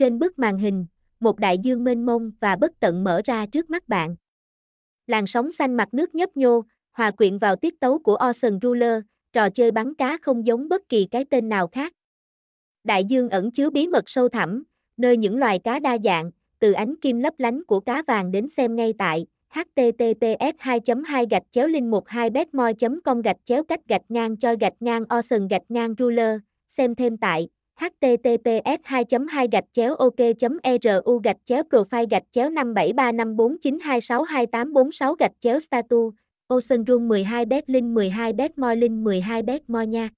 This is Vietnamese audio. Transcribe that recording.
Trên bức màn hình, một đại dương mênh mông và bất tận mở ra trước mắt bạn. Làn sóng xanh mặt nước nhấp nhô, hòa quyện vào tiết tấu của Ocean Ruler, trò chơi bắn cá không giống bất kỳ cái tên nào khác. Đại dương ẩn chứa bí mật sâu thẳm, nơi những loài cá đa dạng, từ ánh kim lấp lánh của cá vàng đến xem ngay tại https://link12.2/betmoi.com/cách/ngang cho/ocean-ruler, xem thêm tại https://ok.ru/profile/573549262846/statu Ocean Room 12 Betlin 12 Betmoi Link 12 Betmoi nha.